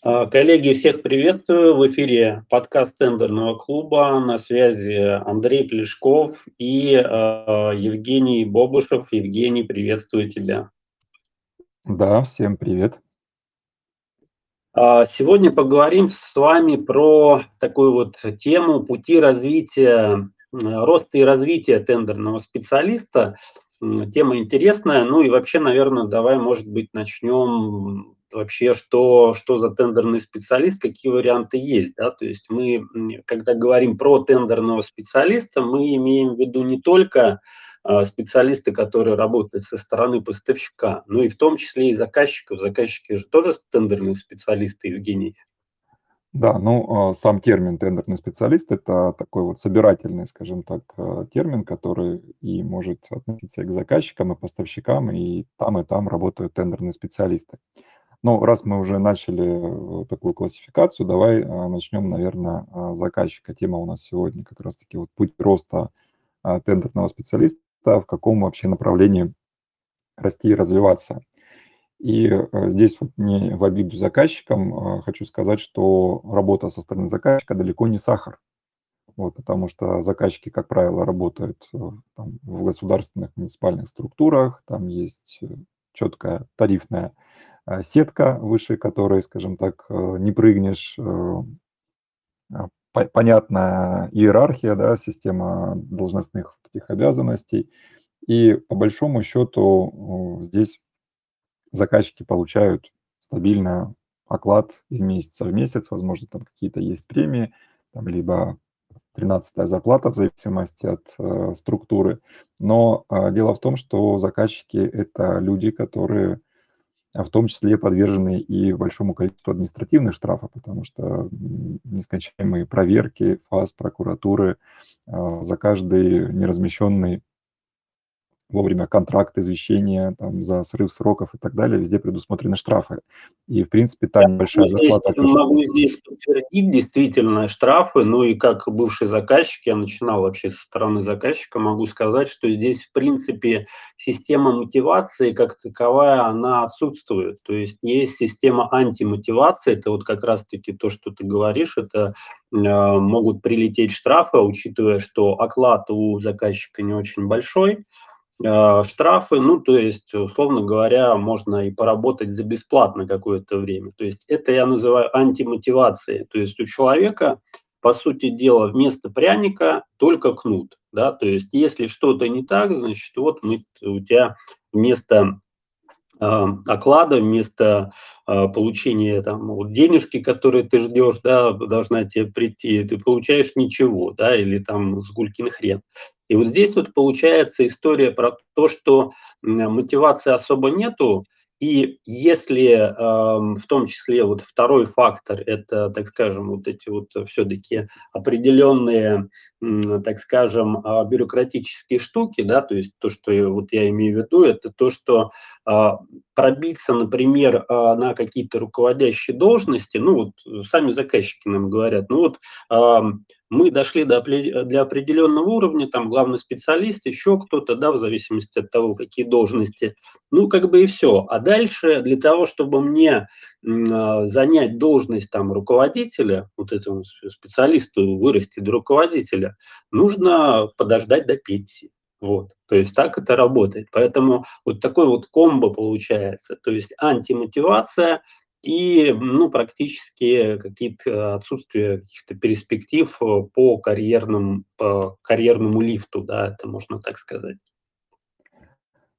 Коллеги, всех приветствую. В эфире подкаст Тендерного клуба. На связи Андрей Плешков и Евгений Бобышев. Евгений, приветствую тебя. Да, всем привет. Сегодня поговорим с вами про такую вот тему пути развития, роста и развития тендерного специалиста. Тема интересная. Ну и вообще, наверное, давай, может быть, начнем... Вообще, что за тендерный специалист, какие варианты есть, да, то есть мы, когда говорим про тендерного специалиста, мы имеем в виду не только специалисты, которые работают со стороны поставщика, но и в том числе и заказчиков. Заказчики же тоже тендерные специалисты, Евгений. Да, ну, сам термин «тендерный специалист» – это такой вот собирательный, скажем так, термин, который и может относиться и к заказчикам, и поставщикам, и там работают тендерные специалисты. Ну, раз мы уже начали такую классификацию, давай начнем, наверное, с заказчика. Тема у нас сегодня как раз-таки вот путь роста тендерного специалиста, в каком вообще направлении расти и развиваться. И здесь вот не в обиду заказчикам хочу сказать, что работа со стороны заказчика далеко не сахар. Вот, потому что заказчики, как правило, работают там, в государственных муниципальных структурах, там есть четкая тарифная сетка, выше которой, скажем так, не прыгнешь, понятная иерархия, да, система должностных таких обязанностей. И по большому счету здесь заказчики получают стабильно оклад из месяца в месяц, возможно, там какие-то есть премии, там либо 13-я зарплата в зависимости от структуры. Но дело в том, что заказчики – это люди, которые... в том числе подвержены и большому количеству административных штрафов, потому что нескончаемые проверки ФАС, прокуратуры, за каждый неразмещенный вовремя контракт, извещение, там, за срыв сроков и так далее, везде предусмотрены штрафы. И, в принципе, там большая зарплата... Я могу здесь подтвердить действительно штрафы, ну и как бывший заказчик, я начинал вообще со стороны заказчика, могу сказать, что здесь, в принципе, система мотивации как таковая, она отсутствует. То есть система антимотивации, это вот как раз-таки то, что ты говоришь, это... могут прилететь штрафы, учитывая, что оклад у заказчика не очень большой, штрафы, ну, то есть, условно говоря, можно и поработать за бесплатно какое-то время. То есть это я называю антимотивацией. То есть у человека, по сути дела, вместо пряника только кнут, да, то есть если что-то не так, значит, вот мы, у тебя вместо... оклада, вместо получения там, вот денежки, которые ты ждешь, да, должна тебе прийти, ты получаешь ничего, да, или там сгулькин хрен. И вот здесь вот получается история про то, что мотивации особо нету, и если в том числе вот второй фактор, это, так скажем, вот эти вот все-таки определенные, так скажем, бюрократические штуки, да, то есть то, что вот я имею в виду, это то, что пробиться, например, на какие-то руководящие должности, ну вот сами заказчики нам говорят, ну вот мы дошли до определенного уровня, там главный специалист, еще кто-то, да, в зависимости от того, какие должности, ну как бы и все. А дальше для того, чтобы мне занять должность там руководителя, вот этому специалисту вырасти до руководителя, нужно подождать до пенсии. Вот, то есть так это работает. Поэтому вот такой вот комбо получается, то есть антимотивация и, ну, практически какие-то отсутствие каких-то перспектив по карьерному лифту, да, это можно так сказать.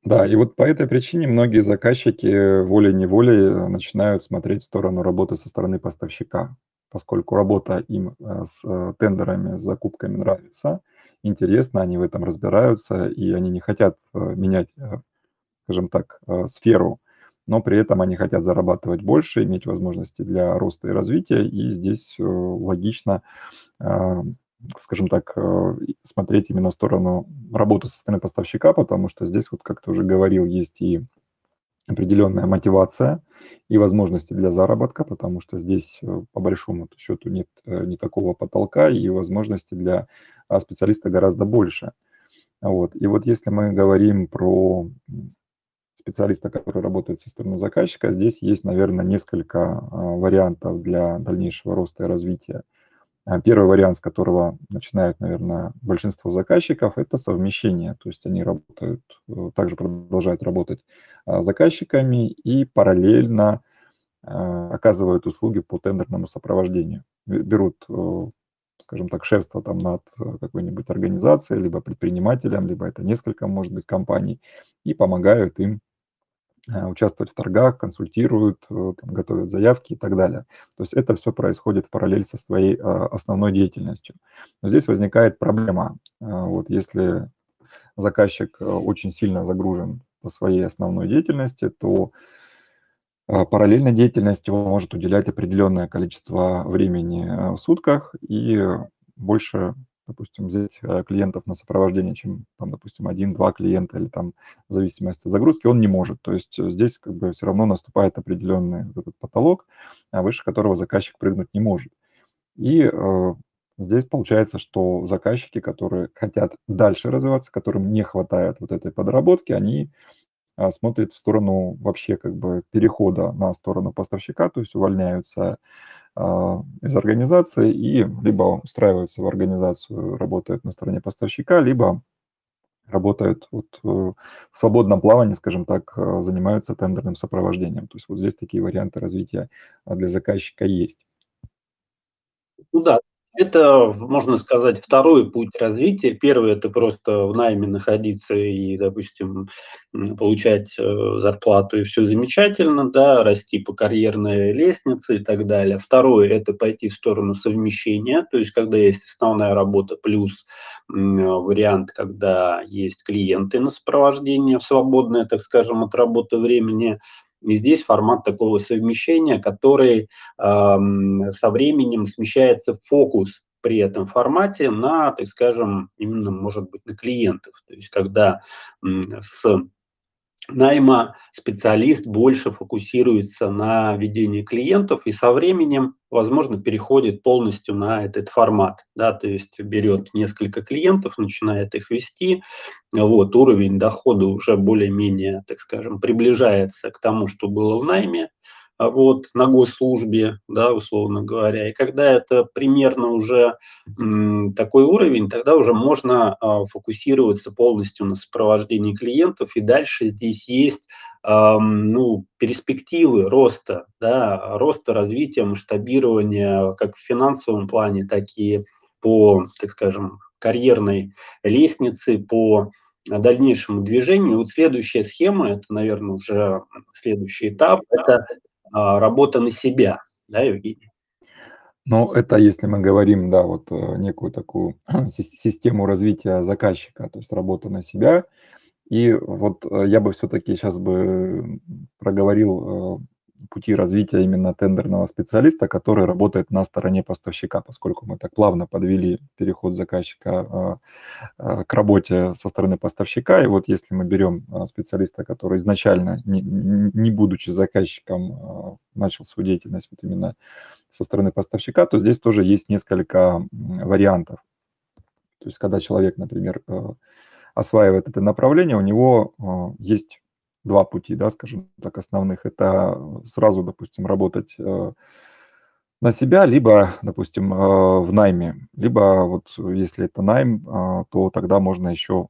Да, и вот по этой причине многие заказчики волей-неволей начинают смотреть в сторону работы со стороны поставщика, поскольку работа им с тендерами, с закупками нравится, интересно, они в этом разбираются, и они не хотят менять, скажем так, сферу, но при этом они хотят зарабатывать больше, иметь возможности для роста и развития, и здесь логично, скажем так, смотреть именно в сторону работы со стороны поставщика, потому что здесь, вот как ты уже говорил, есть и определенная мотивация и возможности для заработка, потому что здесь, по большому счету, нет никакого потолка, и возможности для специалиста гораздо больше. Вот. И вот если мы говорим про, специалиста, который работает со стороны заказчика, здесь есть, наверное, несколько вариантов для дальнейшего роста и развития. Первый вариант, с которого начинают, наверное, большинство заказчиков, это совмещение. То есть они работают, также продолжают работать с заказчиками и параллельно оказывают услуги по тендерному сопровождению. Берут, скажем так, шефство там над какой-нибудь организацией, либо предпринимателем, либо это несколько, может быть, компаний, и помогают им участвовать в торгах, консультируют, там, готовят заявки и так далее. То есть это все происходит в параллель со своей основной деятельностью. Но здесь возникает проблема. Вот если заказчик очень сильно загружен по своей основной деятельности, то параллельной деятельности он может уделять определенное количество времени в сутках и больше, допустим, взять клиентов на сопровождение, чем, там, допустим, 1-2 клиента или там в зависимости от загрузки, он не может. То есть здесь как бы все равно наступает определенный этот потолок, выше которого заказчик прыгнуть не может. И здесь получается, что заказчики, которые хотят дальше развиваться, которым не хватает вот этой подработки, они смотрят в сторону вообще как бы перехода на сторону поставщика, то есть увольняются из организации и либо устраиваются в организацию, работают на стороне поставщика, либо работают вот в свободном плавании, скажем так, занимаются тендерным сопровождением. То есть вот здесь такие варианты развития для заказчика есть. Ну да, это, можно сказать, второй путь развития. Первый – это просто в найме находиться и, допустим, получать зарплату, и все замечательно, да, расти по карьерной лестнице и так далее. Второй – это пойти в сторону совмещения, то есть когда есть основная работа плюс вариант, когда есть клиенты на сопровождение в свободное, так скажем, от работы времени. И здесь формат такого совмещения, который со временем смещается в фокус при этом формате на, так скажем, именно, может быть, на клиентов. То есть когда с найма специалист больше фокусируется на ведении клиентов и со временем, возможно, переходит полностью на этот формат, да, то есть берет несколько клиентов, начинает их вести, вот, уровень дохода уже более-менее, так скажем, приближается к тому, что было в найме, вот, на госслужбе, да, условно говоря, и когда это примерно уже такой уровень, тогда уже можно фокусироваться полностью на сопровождении клиентов, и дальше здесь есть, ну, перспективы роста, да, роста, развития, масштабирования как в финансовом плане, так и по, так скажем, карьерной лестнице, по дальнейшему движению. Вот следующая схема, это, наверное, уже следующий этап, это работа на себя, да, Евгений? Ну, это если мы говорим, да, вот некую такую систему развития заказчика, то есть работа на себя. И вот я бы все-таки сейчас бы проговорил пути развития именно тендерного специалиста, который работает на стороне поставщика, поскольку мы так плавно подвели переход заказчика к работе со стороны поставщика. И вот если мы берем специалиста, который изначально, не будучи заказчиком, начал свою деятельность вот именно со стороны поставщика, то здесь тоже есть несколько вариантов. То есть когда человек, например, осваивает это направление, у него есть два пути, да, скажем так, основных. Это сразу, допустим, работать на себя, либо, допустим, в найме. Либо вот если это найм, то тогда можно еще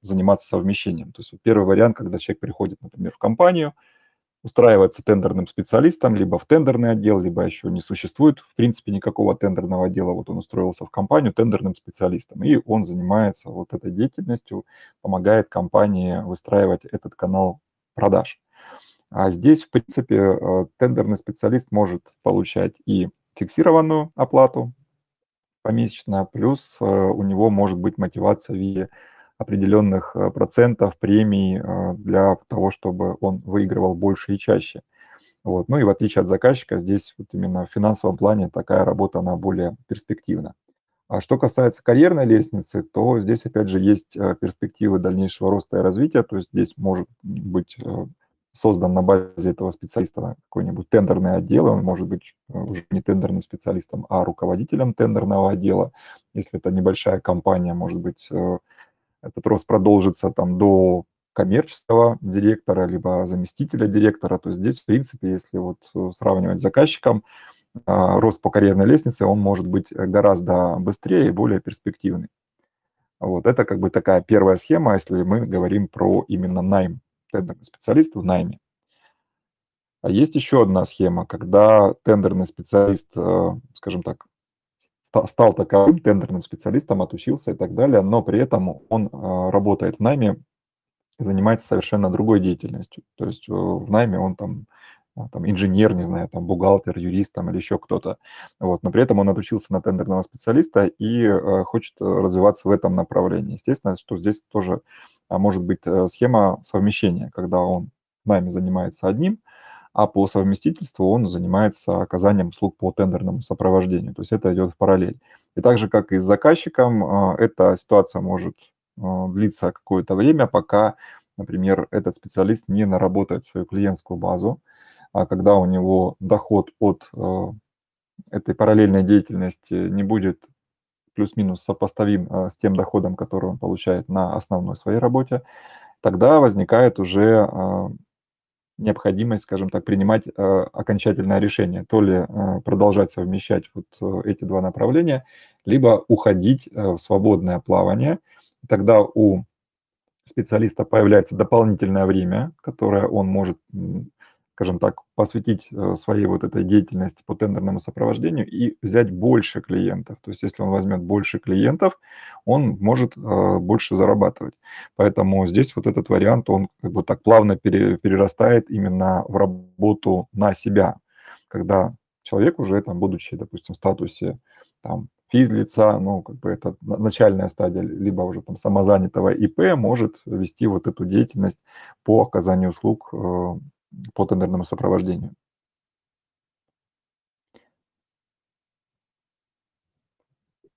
заниматься совмещением. То есть первый вариант, когда человек приходит, например, в компанию, устраивается тендерным специалистом, либо в тендерный отдел, либо еще не существует, в принципе, никакого тендерного отдела. Вот он устроился в компанию тендерным специалистом, и он занимается вот этой деятельностью, помогает компании выстраивать этот канал продаж. А здесь, в принципе, тендерный специалист может получать и фиксированную оплату помесячно, плюс у него может быть мотивация в виде определенных процентов премий для того, чтобы он выигрывал больше и чаще. Вот. Ну и в отличие от заказчика, здесь вот именно в финансовом плане такая работа, она более перспективна. А что касается карьерной лестницы, то здесь, опять же, есть перспективы дальнейшего роста и развития. То есть здесь может быть создан на базе этого специалиста какой-нибудь тендерный отдел. Он может быть уже не тендерным специалистом, а руководителем тендерного отдела. Если это небольшая компания, может быть, этот рост продолжится там до коммерческого директора, либо заместителя директора. То есть здесь, в принципе, если вот сравнивать с заказчиком, рост по карьерной лестнице, он может быть гораздо быстрее и более перспективный. Вот это как бы такая первая схема, если мы говорим про именно найм, тендерный специалист в найме. А есть еще одна схема, когда тендерный специалист, скажем так, стал таковым тендерным специалистом, отучился и так далее, но при этом он работает в найме, занимается совершенно другой деятельностью. То есть в найме он там инженер, не знаю, там бухгалтер, юрист там, или еще кто-то. Вот. Но при этом он отучился на тендерного специалиста и хочет развиваться в этом направлении. Естественно, что здесь тоже может быть схема совмещения, когда он в найме занимается одним, а по совместительству он занимается оказанием услуг по тендерному сопровождению. То есть это идет в параллель. И так же, как и с заказчиком, эта ситуация может длиться какое-то время, пока, например, этот специалист не наработает свою клиентскую базу, а когда у него доход от этой параллельной деятельности не будет плюс-минус сопоставим с тем доходом, который он получает на основной своей работе, тогда возникает уже необходимость, скажем так, принимать окончательное решение, то ли продолжать совмещать вот эти два направления, либо уходить в свободное плавание. Тогда у специалиста появляется дополнительное время, которое он может, скажем так, посвятить своей вот этой деятельности по тендерному сопровождению и взять больше клиентов. То есть если он возьмет больше клиентов, он может больше зарабатывать. Поэтому здесь вот этот вариант, он как бы так плавно перерастает именно в работу на себя, когда человек уже, там, будучи, допустим, в статусе там, физлица, ну, как бы это начальная стадия, либо уже там самозанятого ИП, может вести вот эту деятельность по оказанию услуг по тендерному сопровождению.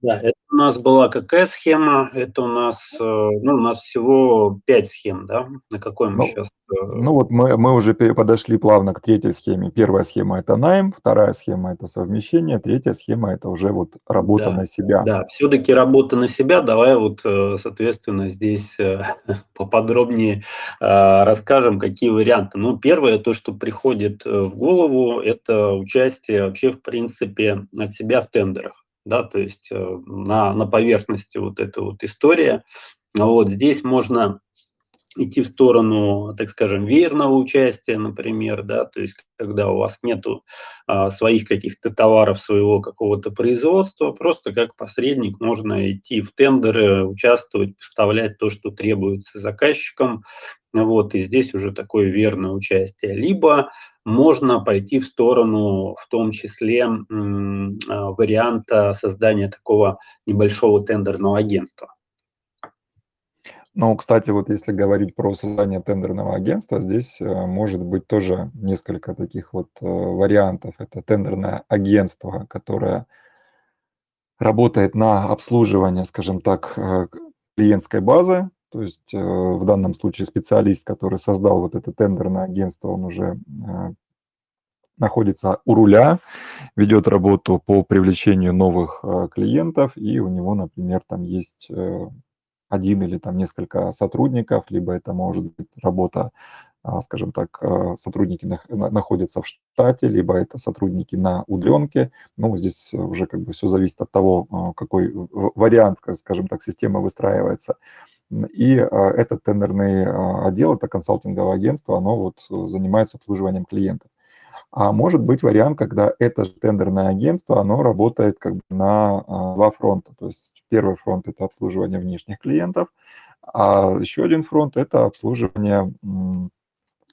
Да, это у нас была какая схема? Это у нас, ну, у нас всего 5 схем, да? На какой мы сейчас? Ну, вот мы уже подошли плавно к третьей схеме. Первая схема – это найм, вторая схема – это совмещение, третья схема – это уже вот работа на себя. Да, все-таки работа на себя. Давай вот, соответственно, здесь поподробнее расскажем, какие варианты. Ну, первое, то, что приходит в голову, это участие вообще, в принципе, от себя в тендерах. Да, то есть на поверхности вот эта вот история. Вот здесь можно идти в сторону, так скажем, веерного участия, например, да, то есть когда у вас нету своих каких-то товаров, своего какого-то производства, просто как посредник можно идти в тендеры, участвовать, поставлять то, что требуется заказчикам, вот, и здесь уже такое верное участие. Либо можно пойти в сторону, в том числе, варианта создания такого небольшого тендерного агентства. Ну, кстати, вот если говорить про создание тендерного агентства, здесь может быть тоже несколько таких вот вариантов. Это тендерное агентство, которое работает на обслуживание, скажем так, клиентской базы. То есть в данном случае специалист, который создал вот это тендерное агентство, он уже находится у руля, ведет работу по привлечению новых клиентов, и у него, например, там есть один или там несколько сотрудников, либо это может быть работа, скажем так, сотрудники находятся в штате, либо это сотрудники на удаленке. Ну, здесь уже как бы все зависит от того, какой вариант, скажем так, система выстраивается. И этот тендерный отдел, это консалтинговое агентство, оно вот занимается обслуживанием клиентов. А может быть вариант, когда это же тендерное агентство, оно работает как бы на два фронта. То есть первый фронт – это обслуживание внешних клиентов, а еще один фронт – это обслуживание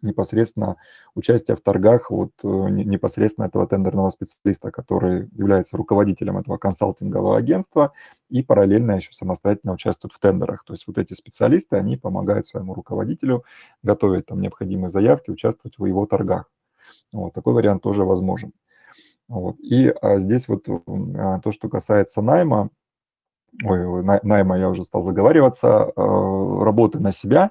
непосредственно участия в торгах вот непосредственно этого тендерного специалиста, который является руководителем этого консалтингового агентства и параллельно еще самостоятельно участвует в тендерах. То есть вот эти специалисты, они помогают своему руководителю готовить там необходимые заявки, участвовать в его торгах. Вот, такой вариант тоже возможен. Вот. И здесь вот то, что касается найма, найма я уже стал заговариваться, работы на себя.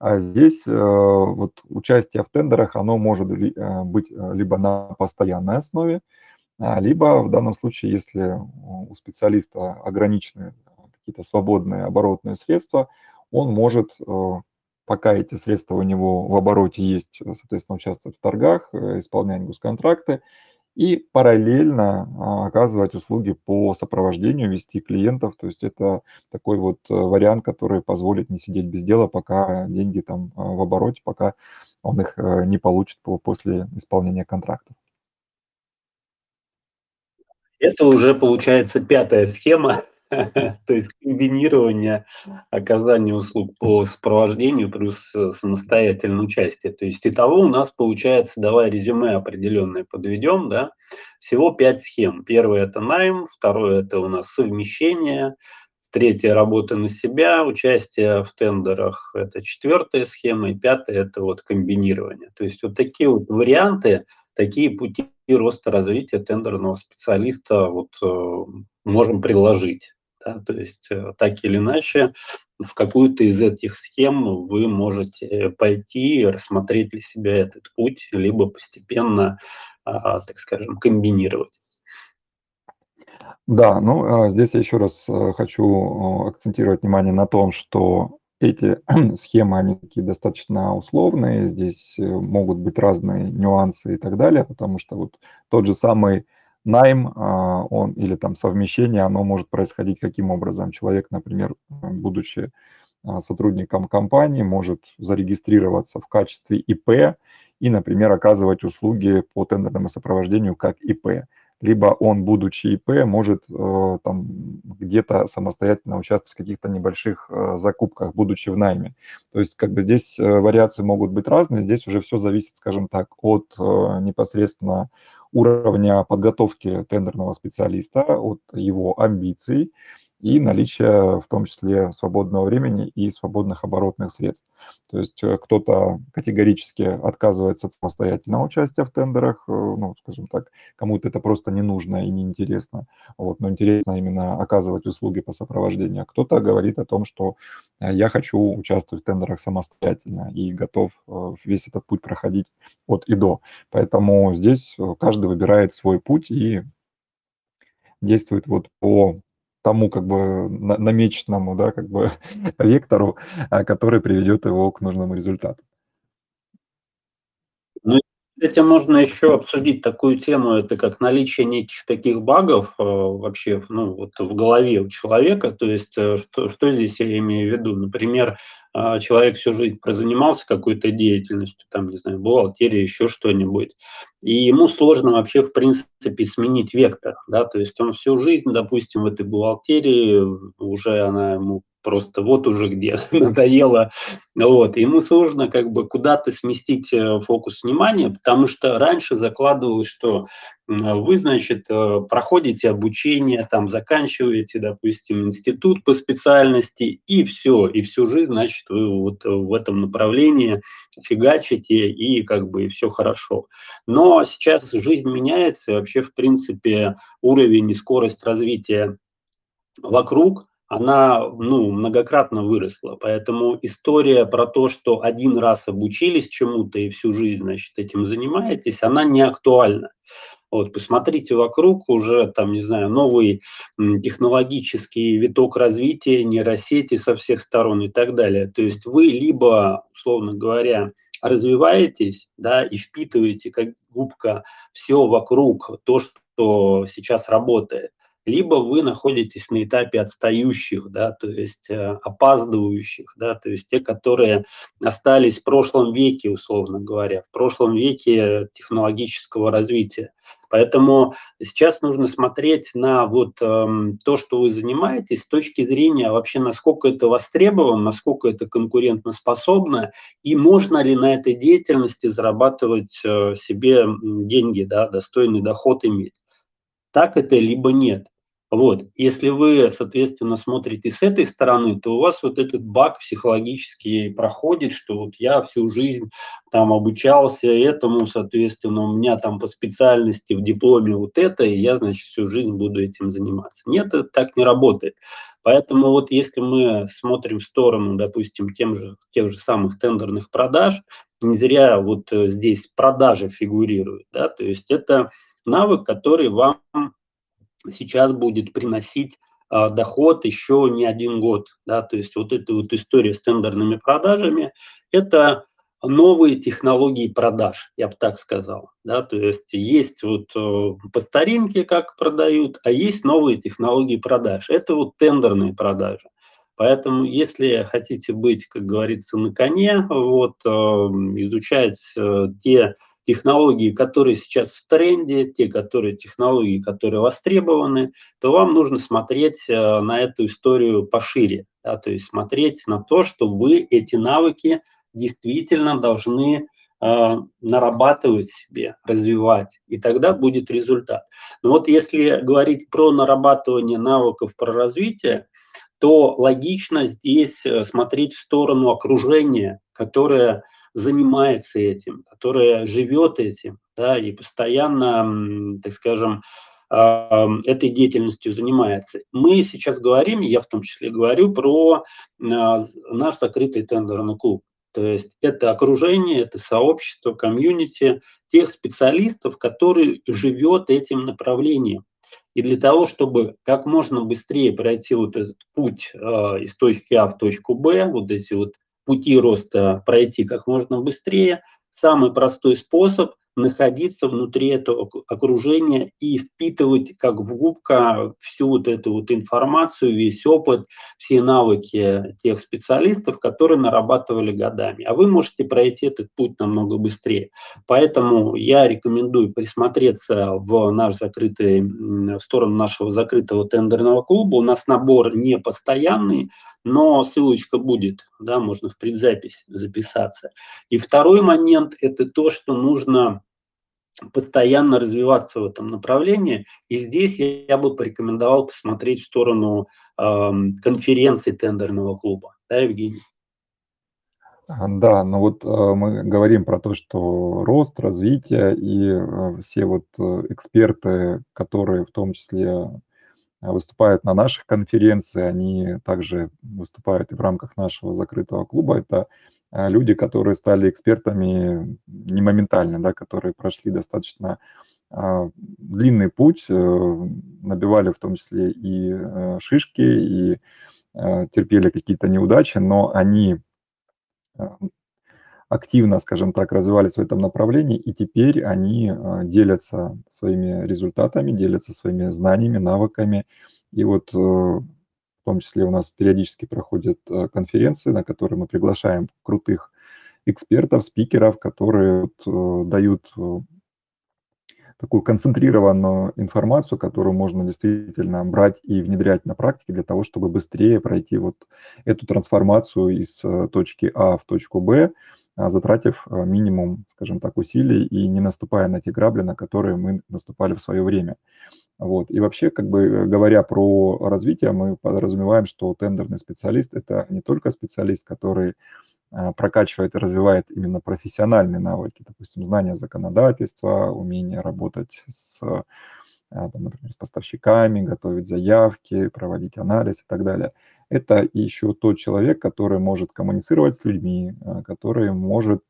А здесь вот участие в тендерах, оно может быть либо на постоянной основе, либо в данном случае, если у специалиста ограничены какие-то свободные оборотные средства, он может пока эти средства у него в обороте есть, соответственно, участвовать в торгах, исполнять госконтракты и параллельно оказывать услуги по сопровождению, вести клиентов. То есть это такой вот вариант, который позволит не сидеть без дела, пока деньги там в обороте, пока он их не получит после исполнения контракта. Это уже получается 5-я схема, то есть комбинирование оказания услуг по сопровождению плюс самостоятельное участие. То есть итого у нас получается, давай резюме определенное подведем, да, всего 5 схем. Первое – это найм, второе – это у нас совмещение, третье – работа на себя, участие в тендерах – это 4-я схема, и 5-я – это вот комбинирование. То есть вот такие вот варианты, такие пути роста развития тендерного специалиста можем приложить. Да? То есть так или иначе, в какую-то из этих схем вы можете пойти и рассмотреть для себя этот путь, либо постепенно, так скажем, комбинировать. Да, здесь я еще раз хочу акцентировать внимание на том, что эти схемы, они такие достаточно условные, здесь могут быть разные нюансы и так далее, потому что вот тот же самый найм, он или там совмещение, оно может происходить каким образом? Человек, например, будучи сотрудником компании, может зарегистрироваться в качестве ИП и, например, оказывать услуги по тендерному сопровождению как ИП. Либо он, будучи ИП, может там где-то самостоятельно участвовать в каких-то небольших закупках, будучи в найме. То есть как бы здесь вариации могут быть разные, здесь уже все зависит, скажем так, от непосредственно уровня подготовки тендерного специалиста, от его амбиций и наличия в том числе свободного времени и свободных оборотных средств. То есть кто-то категорически отказывается от самостоятельного участия в тендерах, скажем так, кому-то это просто не нужно и неинтересно, но интересно именно оказывать услуги по сопровождению. Кто-то говорит о том, что я хочу участвовать в тендерах самостоятельно и готов весь этот путь проходить от и до. Поэтому здесь каждый выбирает свой путь и действует по тому намеченному вектору, который приведет его к нужному результату. Этим можно еще обсудить такую тему, это как наличие неких таких багов вообще в голове у человека. То есть что здесь я имею в виду? Например, человек всю жизнь прозанимался какой-то деятельностью, там, не знаю, бухгалтерия, еще что-нибудь, и ему сложно вообще, в принципе, сменить вектор, да, то есть он всю жизнь, допустим, в этой бухгалтерии, уже она ему просто уже где надоело, ему сложно куда-то сместить фокус внимания, потому что раньше закладывалось, что вы, значит, проходите обучение, там, заканчиваете, допустим, институт по специальности, и все, и всю жизнь, значит, вы в этом направлении фигачите, и и все хорошо. Но сейчас жизнь меняется, и вообще, в принципе, уровень и скорость развития вокруг она многократно выросла. Поэтому история про то, что один раз обучились чему-то и всю жизнь, значит, этим занимаетесь, она не актуальна. Посмотрите вокруг, уже там, не знаю, новый технологический виток развития, нейросети со всех сторон и так далее. То есть вы либо, условно говоря, развиваетесь, да, и впитываете как губка все вокруг, то, что сейчас работает, либо вы находитесь на этапе отстающих, да, то есть опаздывающих, да, то есть те, которые остались в прошлом веке, условно говоря, в прошлом веке технологического развития. Поэтому сейчас нужно смотреть на то, что вы занимаетесь, с точки зрения вообще, насколько это востребовано, насколько это конкурентоспособно, и можно ли на этой деятельности зарабатывать себе деньги, да, достойный доход иметь. Так это либо нет. Если вы, соответственно, смотрите с этой стороны, то у вас этот баг психологически проходит, что я всю жизнь там обучался этому, соответственно, у меня там по специальности в дипломе это, и я, значит, всю жизнь буду этим заниматься. Нет, это так не работает. Поэтому если мы смотрим в сторону, допустим, тех же самых тендерных продаж, не зря здесь продажи фигурируют, да, то есть это навык, который вам сейчас будет приносить доход еще не один год. Да? То есть вот эта вот история с тендерными продажами – это новые технологии продаж, я бы так сказал. Да? То есть есть вот по старинке, как продают, а есть новые технологии продаж. Это вот тендерные продажи. Поэтому, если хотите быть, как говорится, на коне, вот, изучать те технологии, которые сейчас в тренде, те технологии, которые востребованы, то вам нужно смотреть на эту историю пошире. Да, то есть смотреть на то, что вы эти навыки действительно должны нарабатывать себе, развивать, и тогда будет результат. Но вот если говорить про нарабатывание навыков, про развитие, то логично здесь смотреть в сторону окружения, которое занимается этим, которое живет этим, да, и постоянно, так скажем, этой деятельностью занимается. Мы сейчас говорим, я в том числе говорю, про наш закрытый тендерный клуб. То есть это окружение, это сообщество, комьюнити тех специалистов, которые живет этим направлением. И для того, чтобы как можно быстрее пройти вот этот путь из точки А в точку Б, вот эти вот пути роста пройти как можно быстрее, самый простой способ – находиться внутри этого окружения и впитывать как в губка всю вот эту вот информацию, весь опыт, все навыки тех специалистов, которые нарабатывали годами. А вы можете пройти этот путь намного быстрее. Поэтому я рекомендую присмотреться в сторону нашего закрытого тендерного клуба. У нас набор не постоянный, но ссылочка будет, да, можно в предзапись записаться. И второй момент – это то, что нужно постоянно развиваться в этом направлении. И здесь я бы порекомендовал посмотреть в сторону конференции тендерного клуба. Да, Евгений? Да, но вот мы говорим про то, что рост, развитие и все вот эксперты, которые в том числе выступают на наших конференциях, они также выступают и в рамках нашего закрытого клуба. Это люди, которые стали экспертами не моментально, да, которые прошли достаточно длинный путь, набивали в том числе и шишки, и терпели какие-то неудачи, но они активно, скажем так, развивались в этом направлении, и теперь они делятся своими результатами, делятся своими знаниями, навыками. И вот в том числе у нас периодически проходят конференции, на которые мы приглашаем крутых экспертов, спикеров, которые дают такую концентрированную информацию, которую можно действительно брать и внедрять на практике для того, чтобы быстрее пройти вот эту трансформацию из точки А в точку Б, затратив минимум, скажем так, усилий и не наступая на те грабли, на которые мы наступали в свое время. Вот. И вообще, как бы говоря про развитие, мы подразумеваем, что тендерный специалист – это не только специалист, который прокачивает и развивает именно профессиональные навыки, допустим, знания законодательства, умение работать с, там, например, с поставщиками, готовить заявки, проводить анализ и так далее. Это еще тот человек, который может коммуницировать с людьми, который может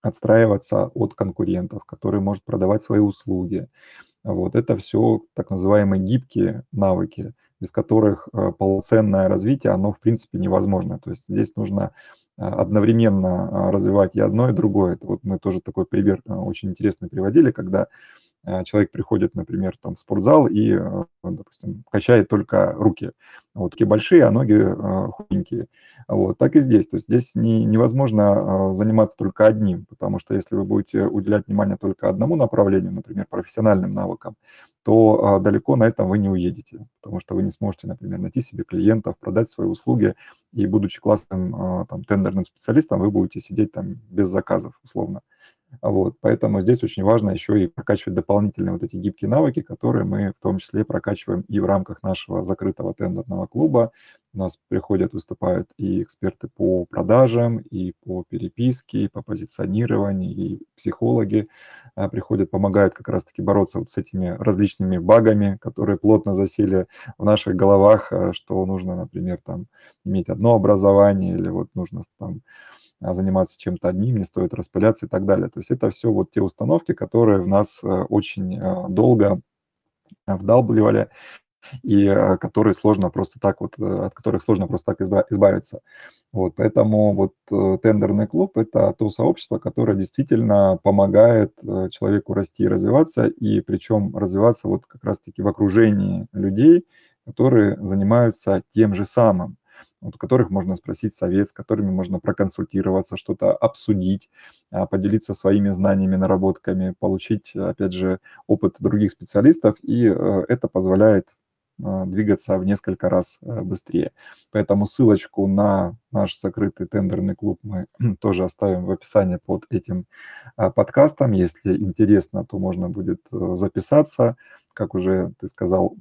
отстраиваться от конкурентов, который может продавать свои услуги. Вот это все так называемые гибкие навыки, без которых полноценное развитие, оно в принципе невозможно. То есть здесь нужно одновременно развивать и одно, и другое. Это вот мы тоже такой пример очень интересный приводили, когда человек приходит, например, там, в спортзал и, допустим, качает только руки. Вот такие большие, а ноги худенькие. Вот так и здесь. То есть здесь невозможно заниматься только одним, потому что если вы будете уделять внимание только одному направлению, например, профессиональным навыкам, то далеко на этом вы не уедете, потому что вы не сможете, например, найти себе клиентов, продать свои услуги, и, будучи классным там, тендерным специалистом, вы будете сидеть там без заказов, условно. Вот, поэтому здесь очень важно еще и прокачивать дополнительные вот эти гибкие навыки, которые мы в том числе прокачиваем и в рамках нашего закрытого тендерного клуба. У нас приходят, выступают и эксперты по продажам, и по переписке, и по позиционированию, и психологи приходят, помогают как раз-таки бороться вот с этими различными багами, которые плотно засели в наших головах, что нужно, например, там, иметь одно образование или вот нужно там заниматься чем-то одним, не стоит распыляться и так далее. То есть это все вот те установки, которые в нас очень долго вдалбливали, и которые сложно просто так вот, от которых сложно просто так избавиться. Вот, поэтому вот тендерный клуб – это то сообщество, которое действительно помогает человеку расти и развиваться, и причем развиваться вот как раз-таки в окружении людей, которые занимаются тем же самым, у которых можно спросить совет, с которыми можно проконсультироваться, что-то обсудить, поделиться своими знаниями, наработками, получить, опять же, опыт других специалистов, и это позволяет двигаться в несколько раз быстрее. Поэтому ссылочку на наш закрытый тендерный клуб мы тоже оставим в описании под этим подкастом. Если интересно, то можно будет записаться. Как уже ты сказал,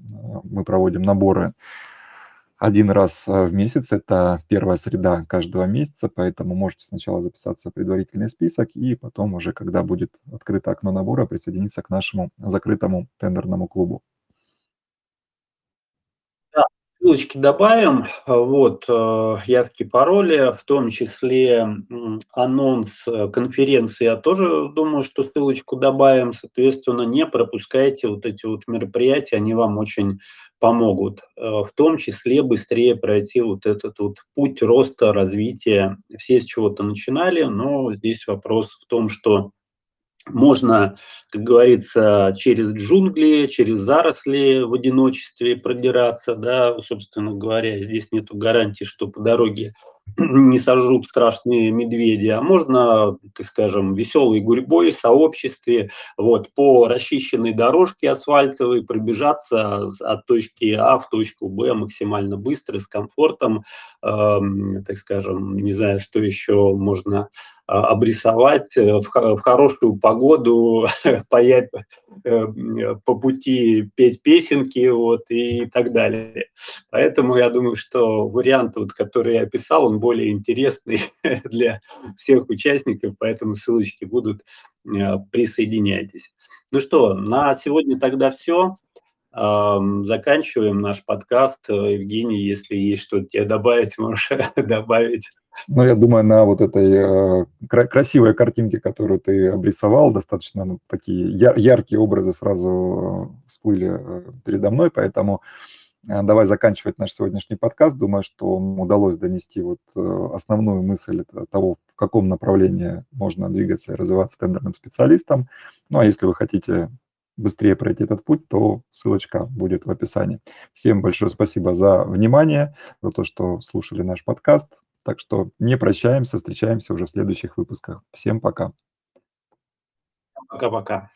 мы проводим наборы один раз в месяц, это первая среда каждого месяца, поэтому можете сначала записаться в предварительный список и потом уже, когда будет открыто окно набора, присоединиться к нашему закрытому тендерному клубу. Ссылочки добавим, вот, явки, пароли, в том числе анонс конференции, я тоже думаю, что ссылочку добавим, соответственно, не пропускайте вот эти вот мероприятия, они вам очень помогут, в том числе быстрее пройти вот этот вот путь роста, развития, все с чего-то начинали, но здесь вопрос в том, что можно, как говорится, через джунгли, через заросли в одиночестве продираться, да, собственно говоря, здесь нет гарантии, что по дороге не сожрут страшные медведи, а можно, так скажем, веселой гурьбой в сообществе, вот, по расчищенной дорожке асфальтовой пробежаться от точки А в точку Б максимально быстро, с комфортом, так скажем, не знаю, что еще можно обрисовать, в хорошую погоду по пути петь песенки, вот, и так далее. Поэтому я думаю, что вариант, вот, который я описал, он более интересный для всех участников, поэтому ссылочки будут, присоединяйтесь. Ну что, на сегодня тогда все. Заканчиваем наш подкаст. Евгений, если есть что-то тебе добавить, можешь добавить. Ну, я думаю, на вот этой красивой картинке, которую ты обрисовал, достаточно такие яркие образы сразу всплыли передо мной, поэтому давай заканчивать наш сегодняшний подкаст. Думаю, что удалось донести вот основную мысль того, в каком направлении можно двигаться и развиваться тендерным специалистом. Ну, а если вы хотите быстрее пройти этот путь, то ссылочка будет в описании. Всем большое спасибо за внимание, за то, что слушали наш подкаст. Так что не прощаемся, встречаемся уже в следующих выпусках. Всем пока. Пока-пока.